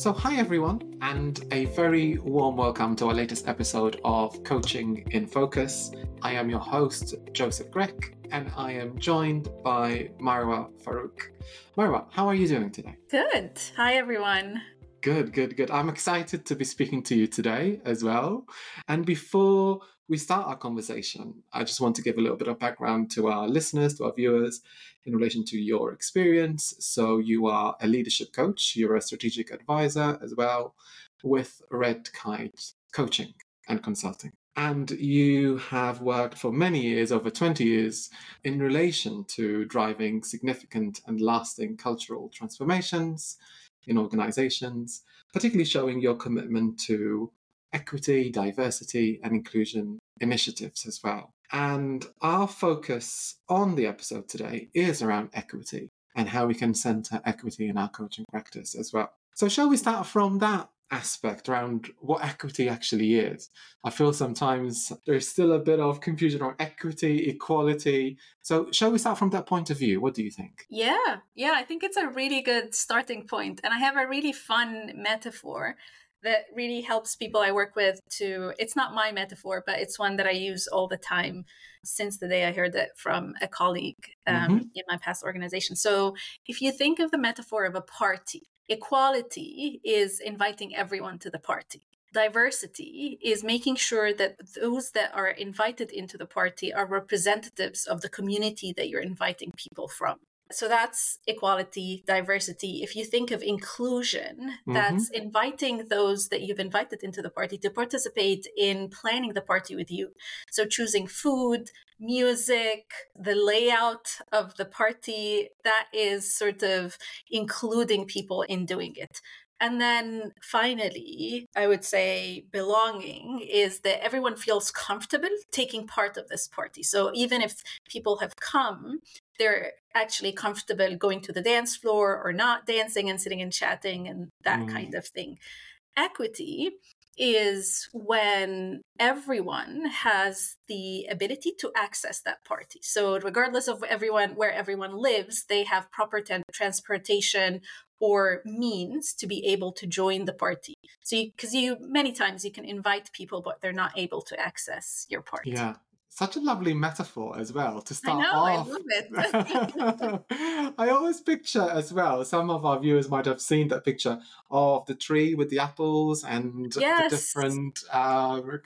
So hi everyone, and a very warm welcome to our latest episode of Coaching in Focus. I am your host, Joseph Grech, and I am joined by Marwa Farouk. Marwa, how are you doing today? Good. Hi everyone. Good. I'm excited to be speaking to you today as well. And before we start our conversation, I just want to give a little bit of background to our listeners, to our viewers, in relation to your experience. So you are a leadership coach, you're a strategic advisor as well with Red Kite Coaching and Consulting. And you have worked for many years, over 20 years, in relation to driving significant and lasting cultural transformations in organizations, particularly showing your commitment to equity, diversity, and inclusion initiatives as well. And our focus on the episode today is around equity and how we can center equity in our coaching practice as well. So shall we start from that aspect around what equity actually is? I feel sometimes there's still a bit of confusion around equity, equality. So shall we start from that point of view? What do you think? Yeah, I think it's a really good starting point. And I have a really fun metaphor that really helps people I work with to, it's not my metaphor, but it's one that I use all the time since the day I heard it from a colleague in my past organization. So if you think of the metaphor of a party, equality is inviting everyone to the party. Diversity is making sure that those that are invited into the party are representatives of the community that you're inviting people from. So that's equality, diversity. If you think of inclusion, that's inviting those that you've invited into the party to participate in planning the party with you. So choosing food, music, the layout of the party, that is sort of including people in doing it. And then finally, I would say belonging is that everyone feels comfortable taking part of this party. So even if people have come, they're actually comfortable going to the dance floor or not dancing and sitting and chatting and that kind of thing. Equity is when everyone has the ability to access that party. So regardless of where everyone lives, they have proper transportation or means to be able to join the party. So many times you can invite people, but they're not able to access your party. Yeah. Such a lovely metaphor as well to start off. I love it. I always picture as well, some of our viewers might have seen that picture of the tree with the apples and the different,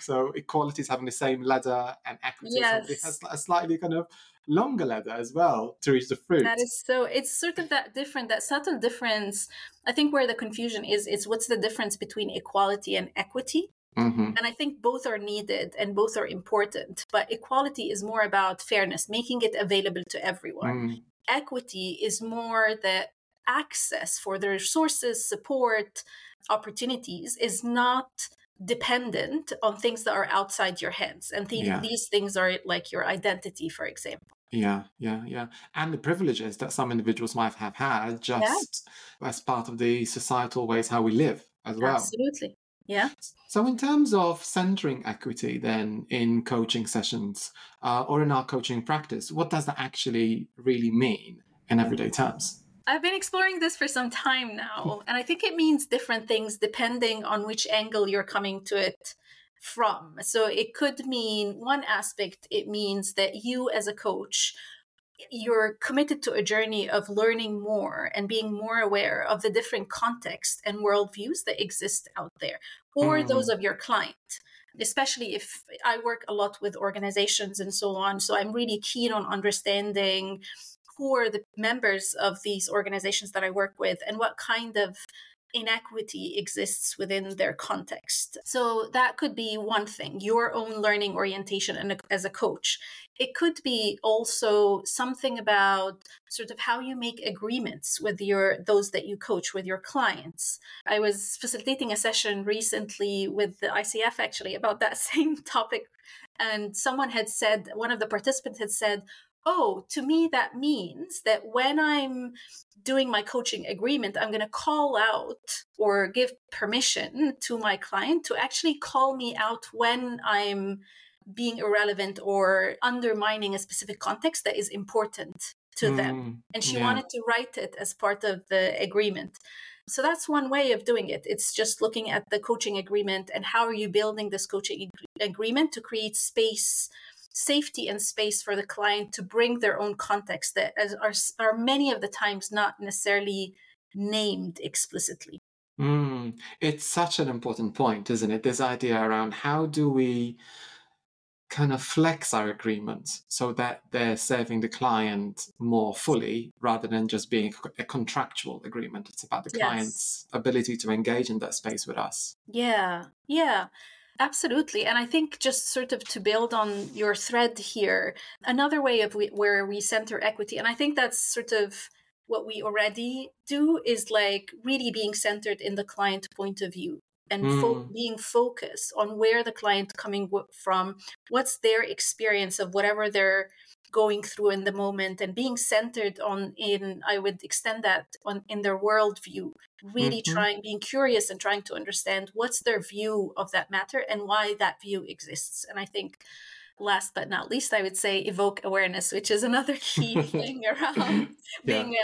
so equality is having the same ladder and equity has a slightly kind of longer ladder as well to reach the fruit. That is so, it's sort of that subtle difference. I think where the confusion is what's the difference between equality and equity? And I think both are needed and both are important, but equality is more about fairness, making it available to everyone. Equity is more the access for the resources, support, opportunities is not dependent on things that are outside your hands. And these things are like your identity, for example. Yeah. And the privileges that some individuals might have had just as part of the societal ways how we live as well. Absolutely. Yeah. So in terms of centering equity then in coaching sessions or in our coaching practice, what does that actually really mean in everyday terms? I've been exploring this for some time now, and I think it means different things depending on which angle you're coming to it from. So it could mean one aspect, it means that you as a coach, you're committed to a journey of learning more and being more aware of the different contexts and worldviews that exist out there, or those of your client, especially if I work a lot with organizations and so on. So I'm really keen on understanding who are the members of these organizations that I work with and what kind of inequity exists within their context. So that could be one thing, your own learning orientation and as a coach. It could be also something about sort of how you make agreements with those that you coach, with your clients. I was facilitating a session recently with the ICF actually about that same topic. And one of the participants had said, oh, to me, that means that when I'm doing my coaching agreement, I'm going to call out or give permission to my client to actually call me out when I'm being irrelevant or undermining a specific context that is important to them. And she wanted to write it as part of the agreement. So that's one way of doing it. It's just looking at the coaching agreement and how are you building this coaching agreement to create space, safety and space for the client to bring their own context that are many of the times not necessarily named explicitly. It's such an important point, isn't it? This idea around how do we kind of flex our agreements so that they're serving the client more fully rather than just being a contractual agreement. It's about the client's ability to engage in that space with us. Yeah. Absolutely. And I think just sort of to build on your thread here, another way of where we center equity, and I think that's sort of what we already do, is like really being centered in the client point of view and being focused on where the client coming from, what's their experience of whatever they're going through in the moment, and being centered I would extend that in their worldview, really being curious and trying to understand what's their view of that matter and why that view exists. And I think last but not least, I would say evoke awareness, which is another key thing around being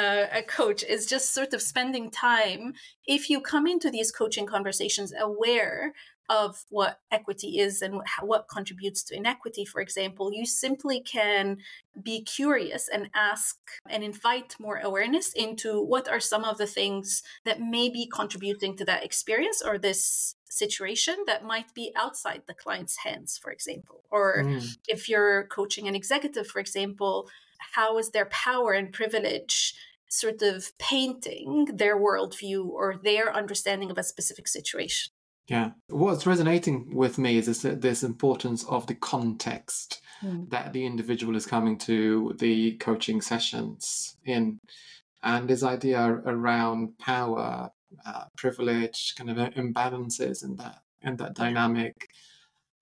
a coach, is just sort of spending time. If you come into these coaching conversations aware of what equity is and what contributes to inequity, for example, you simply can be curious and ask and invite more awareness into what are some of the things that may be contributing to that experience or this situation that might be outside the client's hands, for example. Or if you're coaching an executive, for example, how is their power and privilege sort of painting their worldview or their understanding of a specific situation? Yeah. What's resonating with me is this importance of the context that the individual is coming to the coaching sessions in, and this idea around power, privilege, kind of imbalances in that dynamic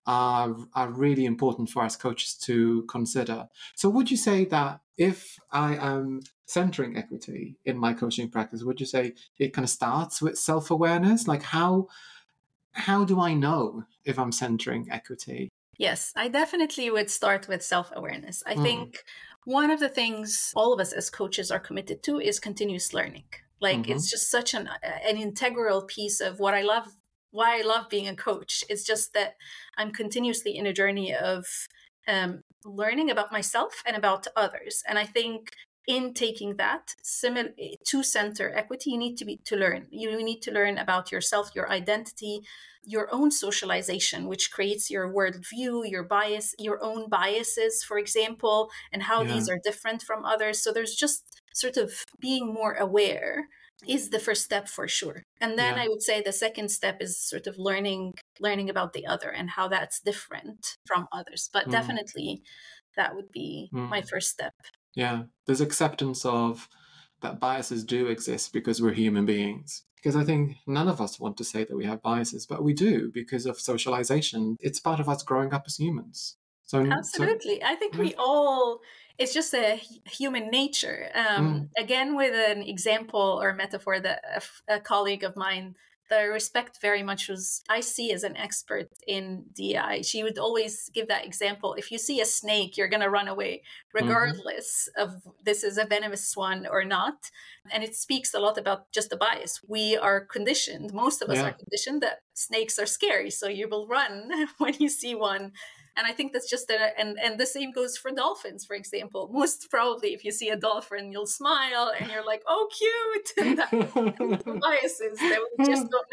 are really important for us coaches to consider. So would you say that if I am centering equity in my coaching practice, would you say it kind of starts with self-awareness? Like how do I know if I'm centering equity? Yes, I definitely would start with self-awareness. I think one of the things all of us as coaches are committed to is continuous learning. Like it's just such an integral piece of what I love, why I love being a coach. It's just that I'm continuously in a journey of learning about myself and about others. And I think in taking that, similar to center equity, you need to learn. You need to learn about yourself, your identity, your own socialization, which creates your worldview, your own biases, for example, and how these are different from others. So there's just sort of being more aware is the first step for sure. And then I would say the second step is sort of learning about the other and how that's different from others. But definitely that would be my first step. Yeah, there's acceptance of that biases do exist because we're human beings. Because I think none of us want to say that we have biases, but we do because of socialization. It's part of us growing up as humans. So absolutely. I think we all, it's just a human nature. Again, with an example or metaphor that a colleague of mine that I respect very much, was I see as an expert in DEI. She would always give that example. If you see a snake, you're going to run away, regardless of this is a venomous one or not. And it speaks a lot about just the bias. We are conditioned, most of us are conditioned that snakes are scary. So you will run when you see one. And I think that's just and the same goes for dolphins, for example. Most probably, if you see a dolphin, you'll smile and you're like, "Oh, cute!" And the biases that we just don't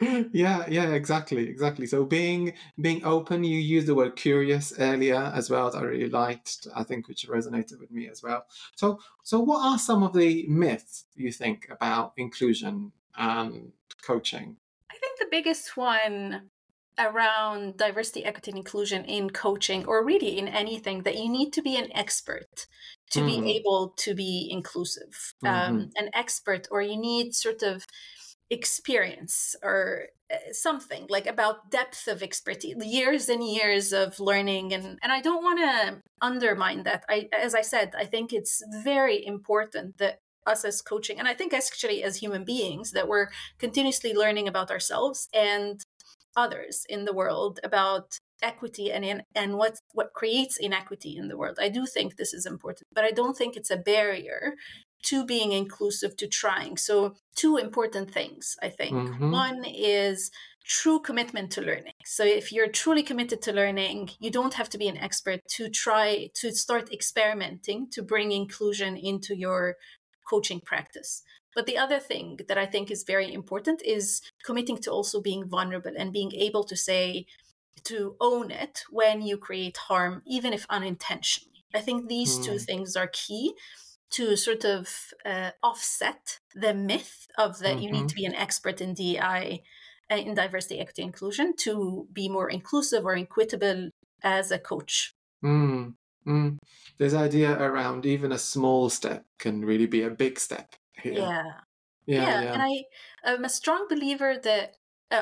notice. Yeah, exactly. So being open. You used the word curious earlier as well, that I really liked. I think which resonated with me as well. So what are some of the myths you think about inclusion and coaching? I think the biggest one around diversity, equity, and inclusion in coaching, or really in anything, that you need to be an expert to be able to be inclusive, an expert, or you need sort of experience or something like about depth of expertise, years and years of learning. And I don't want to undermine that. As I said, I think it's very important that us as coaching, and I think actually as human beings, that we're continuously learning about ourselves and others in the world, about equity and what creates inequity in the world. I do think this is important, but I don't think it's a barrier to being inclusive, to trying. So two important things, I think. Mm-hmm. One is true commitment to learning. So if you're truly committed to learning, you don't have to be an expert to try to start experimenting, to bring inclusion into your coaching practice. But the other thing that I think is very important is committing to also being vulnerable and being able to say, to own it when you create harm, even if unintentionally. I think these two things are key to sort of offset the myth of that you need to be an expert in DEI, in diversity, equity, inclusion, to be more inclusive or equitable as a coach. This idea around even a small step can really be a big step here. Yeah. And I'm a strong believer that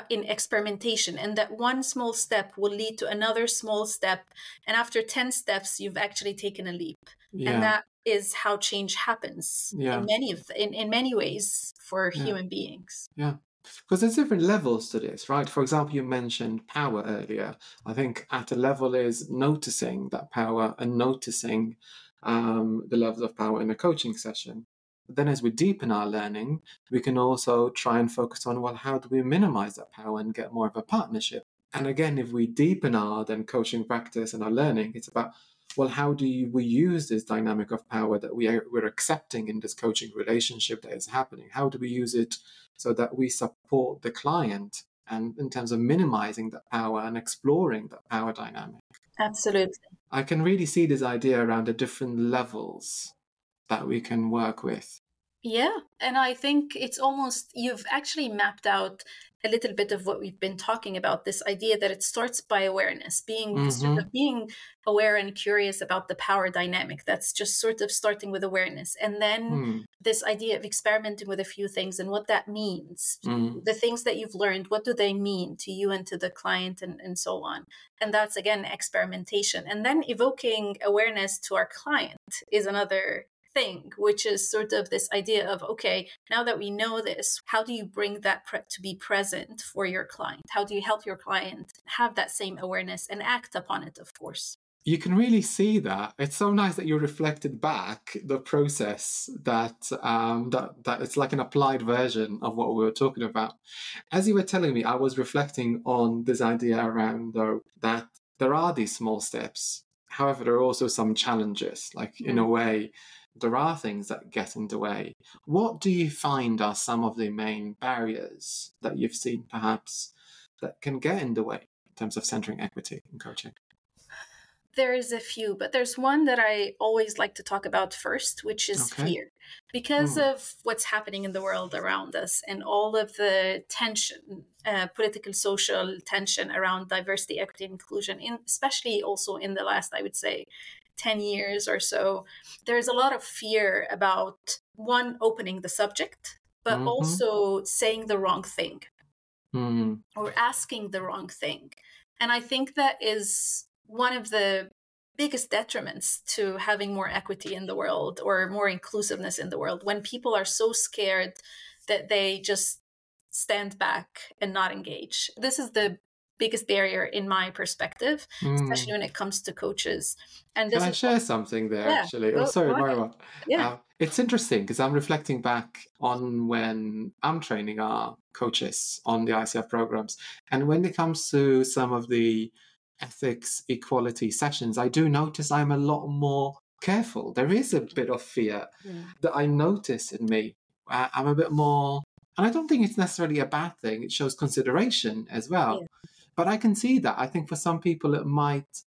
in experimentation, and that one small step will lead to another small step, and after 10 steps you've actually taken a leap. And that is how change happens in many ways for human beings. Because there's different levels to this, right? For example, you mentioned power earlier. I think at a level is noticing that power and noticing the levels of power in a coaching session. But then as we deepen our learning, we can also try and focus on, well, how do we minimize that power and get more of a partnership? And again, if we deepen our then coaching practice and our learning, it's about, well, how do we use this dynamic of power that we're accepting in this coaching relationship that is happening? How do we use it so that we support the client and in terms of minimizing that power and exploring that power dynamic? Absolutely. I can really see this idea around the different levels that we can work with. Yeah, and I think it's almost, you've actually mapped out a little bit of what we've been talking about, this idea that it starts by awareness, being sort of being aware and curious about the power dynamic. That's just sort of starting with awareness. And then this idea of experimenting with a few things and what that means, the things that you've learned, what do they mean to you and to the client, and so on. And that's, again, experimentation. And then evoking awareness to our client is another thing, which is sort of this idea of, okay, now that we know this, how do you bring that to be present for your client? How do you help your client have that same awareness and act upon it, of course? You can really see that. It's so nice that you reflected back the process that it's like an applied version of what we were talking about. As you were telling me, I was reflecting on this idea around that there are these small steps. However, there are also some challenges, like in a way, there are things that get in the way. What do you find are some of the main barriers that you've seen, perhaps, that can get in the way in terms of centering equity in coaching? There is a few, but there's one that I always like to talk about first, which is fear. Because of what's happening in the world around us and all of the tension, political, social tension around diversity, equity, inclusion, especially also in the last, I would say, 10 years or so, there's a lot of fear about, one, opening the subject, but also saying the wrong thing or asking the wrong thing. And I think that is one of the biggest detriments to having more equity in the world or more inclusiveness in the world, when people are so scared that they just stand back and not engage. This is the biggest barrier in my perspective, especially when it comes to coaches. And can I share something there, actually? Sorry, Marwa. Yeah. It's interesting because I'm reflecting back on when I'm training our coaches on the ICF programs. And when it comes to some of the ethics, equality sessions, I do notice I'm a lot more careful. There is a bit of fear that I notice in me. I'm a bit more, and I don't think it's necessarily a bad thing. It shows consideration as well. Yeah. But I can see that. I think for some people, it might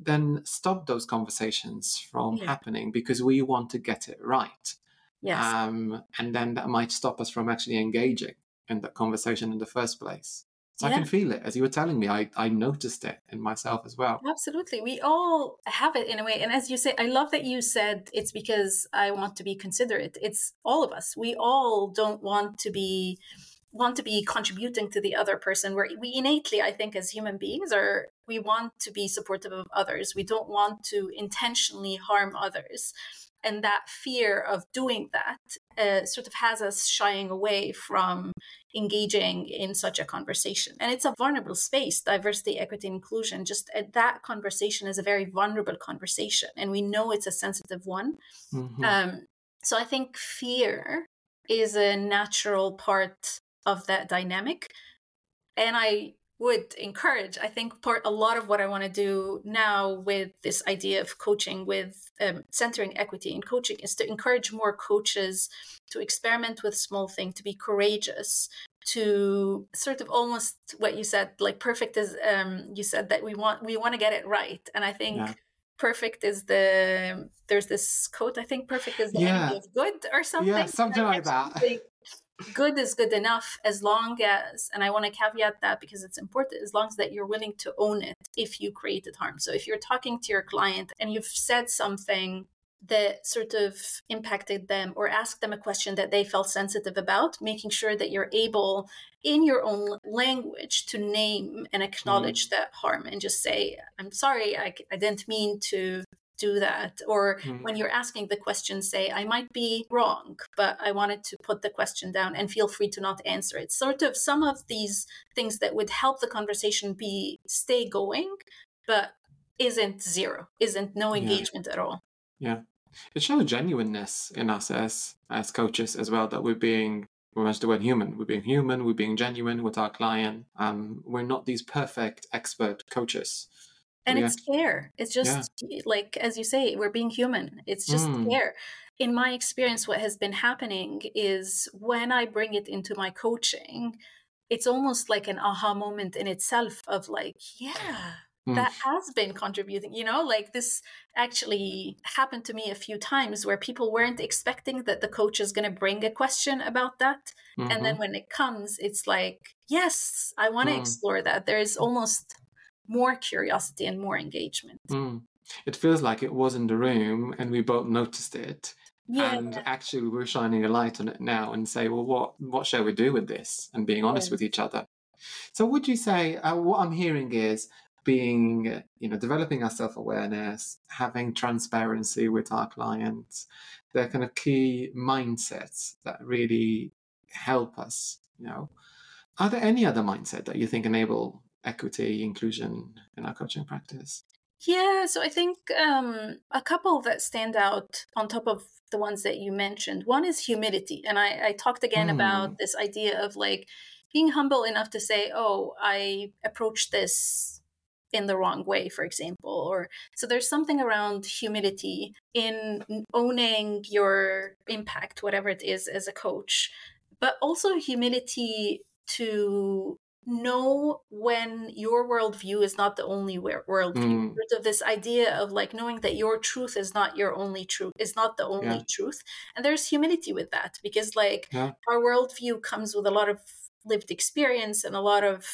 then stop those conversations from happening because we want to get it right. Yes. And then that might stop us from actually engaging in that conversation in the first place. So I can feel it. As you were telling me, I noticed it in myself as well. Absolutely. We all have it in a way. And as you say, I love that you said it's because I want to be considerate. It's all of us. We all don't want to be contributing to the other person, where we innately, I think, as human beings, we want to be supportive of others. We don't want to intentionally harm others. And that fear of doing that sort of has us shying away from engaging in such a conversation. And it's a vulnerable space, diversity, equity, inclusion. Just that conversation is a very vulnerable conversation. And we know it's a sensitive one. Mm-hmm. So I think fear is a natural part of that dynamic. And I would encourage, I think, a lot of what I want to do now with this idea of coaching, with centering equity in coaching, is to encourage more coaches to experiment with small things, to be courageous, to sort of almost what you said, like perfect is, you said that we want to get it right. And I think perfect is there's this quote, I think perfect is the enemy of good or something. Yeah, something like that. Good is good enough as long as, and I want to caveat that because it's important, as long as that you're willing to own it if you created harm. So if you're talking to your client and you've said something that sort of impacted them or asked them a question that they felt sensitive about, making sure that you're able in your own language to name and acknowledge that harm and just say, I'm sorry, I didn't mean to do that. Or when you're asking the question, say, I might be wrong, but I wanted to put the question down and feel free to not answer it. Sort of some of these things that would help the conversation stay going, but isn't no engagement at all. Yeah. It shows genuineness in us as coaches as well, that we're being, we mentioned the word human, we're being human, we're being genuine with our client. We're not these perfect expert coaches. And it's care. It's just like, as you say, we're being human. It's just care. In my experience, what has been happening is when I bring it into my coaching, it's almost like an aha moment in itself of like, that has been contributing, like this actually happened to me a few times where people weren't expecting that the coach is going to bring a question about that. Mm-hmm. And then when it comes, it's like, yes, I want to explore that. There is almost more curiosity and more engagement. It feels like it was in the room and we both noticed it. Yeah. And actually we're shining a light on it now and say, well, what shall we do with this? And being honest with each other. So would you say what I'm hearing is being, developing our self-awareness, having transparency with our clients, they're kind of key mindsets that really help us, Are there any other mindset that you think enable equity, inclusion in our coaching practice? Yeah, so I think a couple that stand out on top of the ones that you mentioned. One is humility. And I talked again about this idea of like being humble enough to say, oh, I approached this in the wrong way, for example. Or so there's something around humility in owning your impact, whatever it is as a coach, but also humility to know when your worldview is not the only worldview. Sort of this idea of like knowing that your truth is not your only truth, is not the only truth. And there's humility with that because our worldview comes with a lot of lived experience and a lot of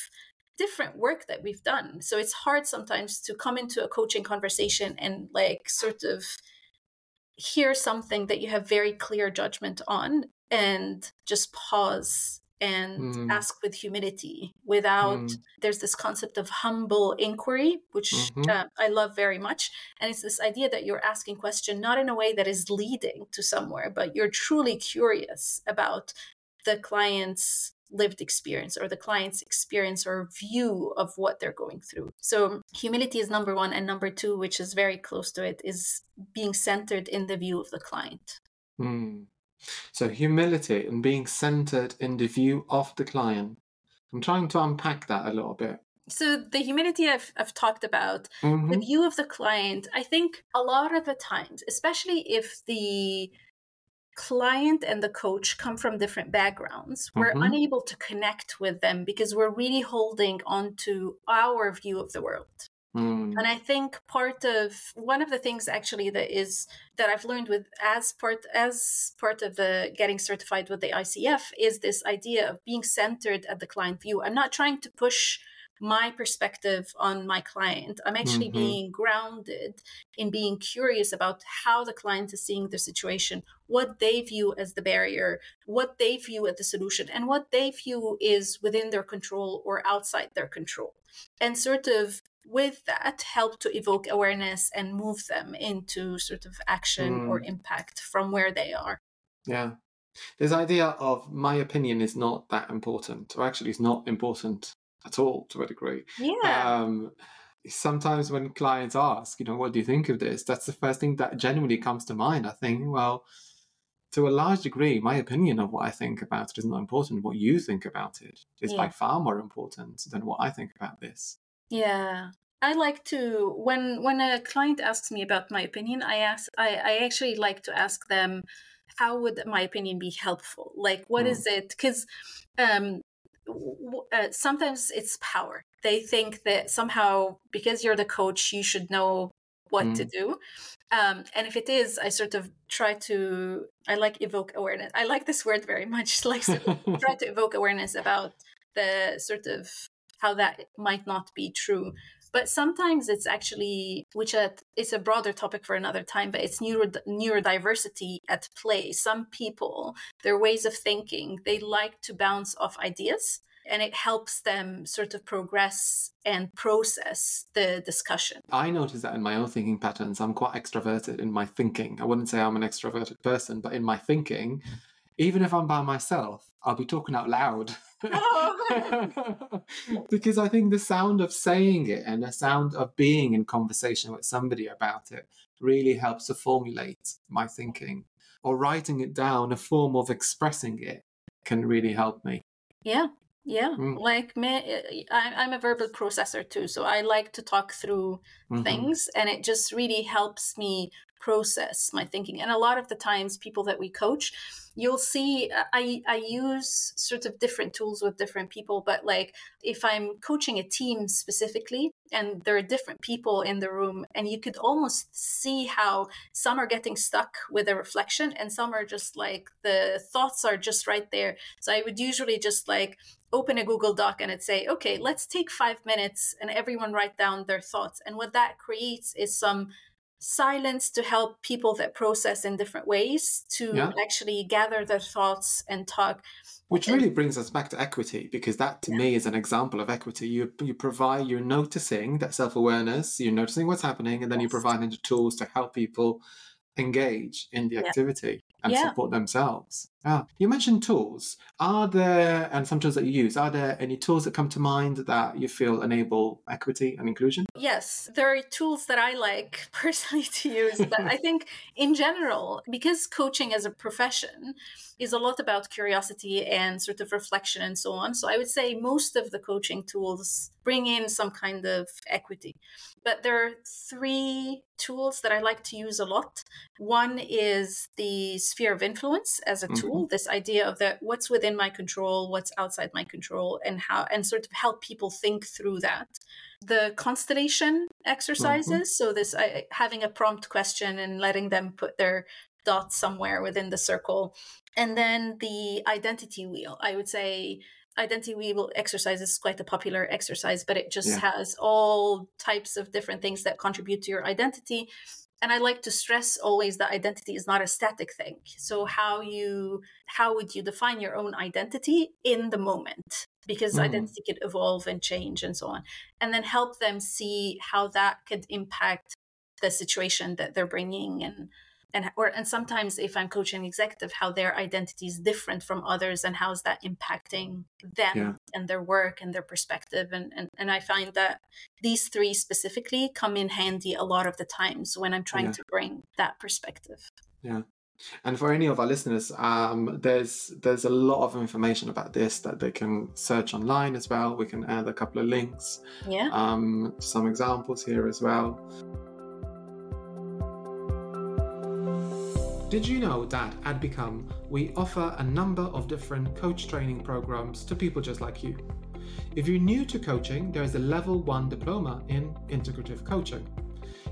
different work that we've done. So it's hard sometimes to come into a coaching conversation and like sort of hear something that you have very clear judgment on and just pause and ask with humility without, there's this concept of humble inquiry, which I love very much. And it's this idea that you're asking question, not in a way that is leading to somewhere, but you're truly curious about the client's lived experience or the client's experience or view of what they're going through. So humility is number one. And number two, which is very close to it, is being centered in the view of the client. So humility and being centered in the view of the client. I'm trying to unpack that a little bit. So the humility I've talked about, the view of the client, I think a lot of the times, especially if the client and the coach come from different backgrounds, we're unable to connect with them because we're really holding on to our view of the world. And I think one of the things actually that I've learned with as part of the getting certified with the ICF is this idea of being centered at the client view. I'm not trying to push my perspective on my client. I'm actually being grounded in being curious about how the client is seeing the situation, what they view as the barrier, what they view as the solution, and what they view is within their control or outside their control. And sort of with that help to evoke awareness and move them into sort of action or impact from where they are. Yeah. This idea of my opinion is not that important, or actually it's not important at all to a degree. Yeah. Sometimes when clients ask, what do you think of this? That's the first thing that genuinely comes to mind. I think, well, to a large degree, my opinion of what I think about it is not important. What you think about it is by far more important than what I think about this. Yeah. I like to, when a client asks me about my opinion, I actually like to ask them, how would my opinion be helpful? Like, what is it? Because sometimes it's power. They think that somehow, because you're the coach, you should know what to do. And if it is, I sort of try to, I like evoke awareness. I like this word very much. Like, sort of try to evoke awareness about the sort of how that might not be true. But sometimes it's actually, which it's a broader topic for another time, but it's neurodiversity at play. Some people, their ways of thinking, they like to bounce off ideas, and it helps them sort of progress and process the discussion. I notice that in my own thinking patterns. I'm quite extroverted in my thinking. I wouldn't say I'm an extroverted person, but in my thinking, even if I'm by myself, I'll be talking out loud. Oh. Because I think the sound of saying it and the sound of being in conversation with somebody about it really helps to formulate my thinking. Or writing it down, a form of expressing it, can really help me. Yeah. Like, I'm a verbal processor too, so I like to talk through things, and it just really helps me process my thinking. And a lot of the times, people that we coach, you'll see I use sort of different tools with different people, but like if I'm coaching a team specifically and there are different people in the room, and you could almost see how some are getting stuck with a reflection and some are just like the thoughts are just right there. So I would usually just like open a Google Doc and it'd say, okay, let's take 5 minutes and everyone write down their thoughts. And what that creates is some silence to help people that process in different ways to actually gather their thoughts and talk. Which really brings us back to equity, because that to me is an example of equity. You provide, you're noticing that self-awareness, you're noticing what's happening, and then you're providing the tools to help people engage in the activity and support themselves. You mentioned tools. And some tools that you use, are there any tools that come to mind that you feel enable equity and inclusion? Yes, there are tools that I like personally to use, but I think in general, because coaching as a profession is a lot about curiosity and sort of reflection and so on. So I would say most of the coaching tools bring in some kind of equity. But there are 3 tools that I like to use a lot. One is the sphere of influence as a tool, this idea of that what's within my control, what's outside my control, and how, and sort of help people think through that. The constellation exercises, so this having a prompt question and letting them put their dots somewhere within the circle. And then the identity wheel. I would say identity wheel exercise is quite a popular exercise, but it just has all types of different things that contribute to your identity. And I like to stress always that identity is not a static thing. So how would you define your own identity in the moment? Because identity could evolve and change and so on. And then help them see how that could impact the situation that they're bringing, and sometimes if I'm coaching executive, how their identity is different from others and how is that impacting them and their work and their perspective. And I find that these 3 specifically come in handy a lot of the times when I'm trying to bring that perspective. Yeah. And for any of our listeners, there's a lot of information about this that they can search online as well. We can add a couple of links, some examples here as well. Did you know that at Become, we offer a number of different coach training programs to people just like you? If you're new to coaching, there is a level 1 diploma in integrative coaching.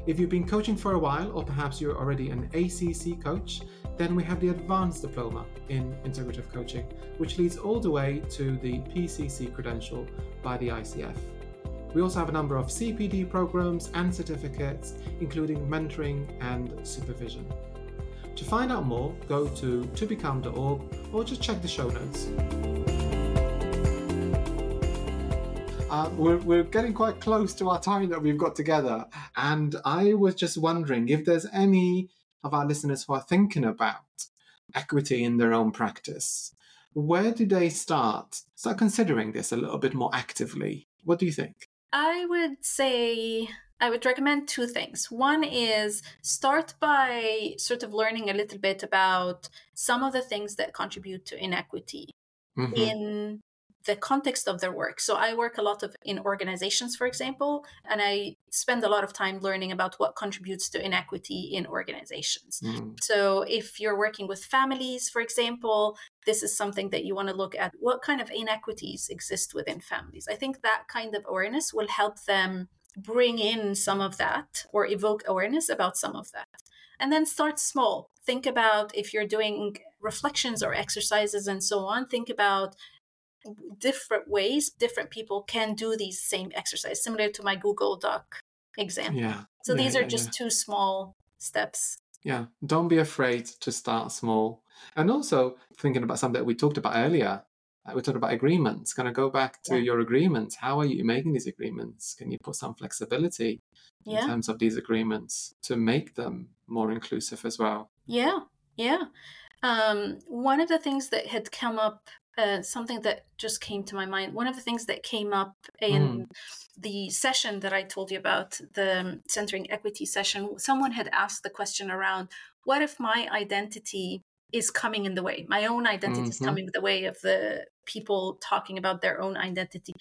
If you've been coaching for a while, or perhaps you're already an ACC coach, then we have the advanced diploma in integrative coaching, which leads all the way to the PCC credential by the ICF. We also have a number of CPD programs and certificates, including mentoring and supervision. To find out more, go to tobecome.org or just check the show notes. We're getting quite close to our time that we've got together. And I was just wondering if there's any of our listeners who are thinking about equity in their own practice, where do they start considering this a little bit more actively? What do you think? I would say I would recommend two things. One is start by sort of learning a little bit about some of the things that contribute to inequity in the context of their work. So I work a lot in organizations, for example, and I spend a lot of time learning about what contributes to inequity in organizations. So if you're working with families, for example, this is something that you want to look at. What kind of inequities exist within families? I think that kind of awareness will help them bring in some of that or evoke awareness about some of that. And then start small. Think about if you're doing reflections or exercises and so on, think about different ways different people can do these same exercises, similar to my Google Doc example. These are just two small steps. Don't be afraid to start small. And also thinking about something that we talked about earlier, we talked about agreements. Going to go back to your agreements. How are you making these agreements? Can you put some flexibility in terms of these agreements to make them more inclusive as well? One of the things that had come up, something that just came to my mind, one of the things that came up in the session that I told you about, the Centering Equity session, someone had asked the question around, what if my identity is coming in the way? My own identity is coming in the way of the people talking about their own identity,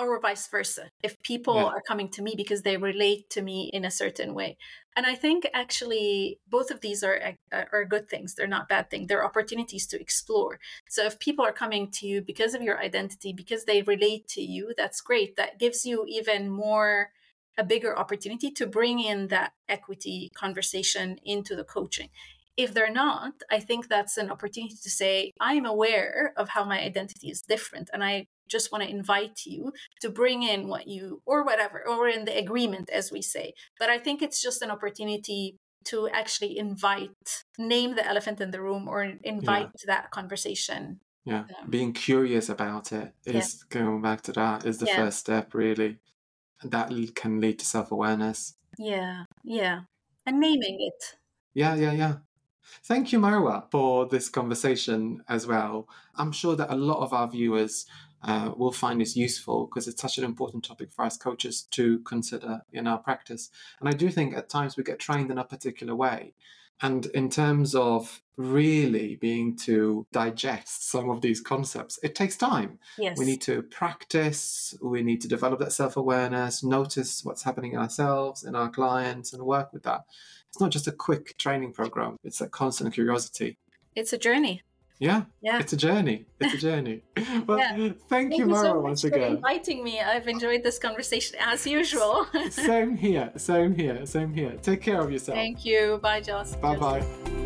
or vice versa. If people are coming to me because they relate to me in a certain way. And I think actually both of these are good things. They're not bad things. They're opportunities to explore. So if people are coming to you because of your identity, because they relate to you, that's great. That gives you even more, a bigger opportunity to bring in that equity conversation into the coaching. If they're not, I think that's an opportunity to say, I'm aware of how my identity is different, and I just want to invite you to bring in what you, or whatever, or in the agreement, as we say. But I think it's just an opportunity to actually name the elephant in the room, or invite that conversation. Being curious about it is, going back to that, is the first step, really. And that can lead to self-awareness. And naming it. Thank you, Marwa, for this conversation as well. I'm sure that a lot of our viewers will find this useful, because it's such an important topic for us coaches to consider in our practice. And I do think at times we get trained in a particular way. And in terms of really being to digest some of these concepts, it takes time. Yes. We need to practice. We need to develop that self-awareness, notice what's happening in ourselves, in our clients, and work with that. It's not just a quick training program. It's a constant curiosity. It's a journey. It's a journey. Well, thank you, Marwa, so much once again. For inviting me. I've enjoyed this conversation as usual. Same here. Take care of yourself. Thank you. Bye, Joss. Bye-bye.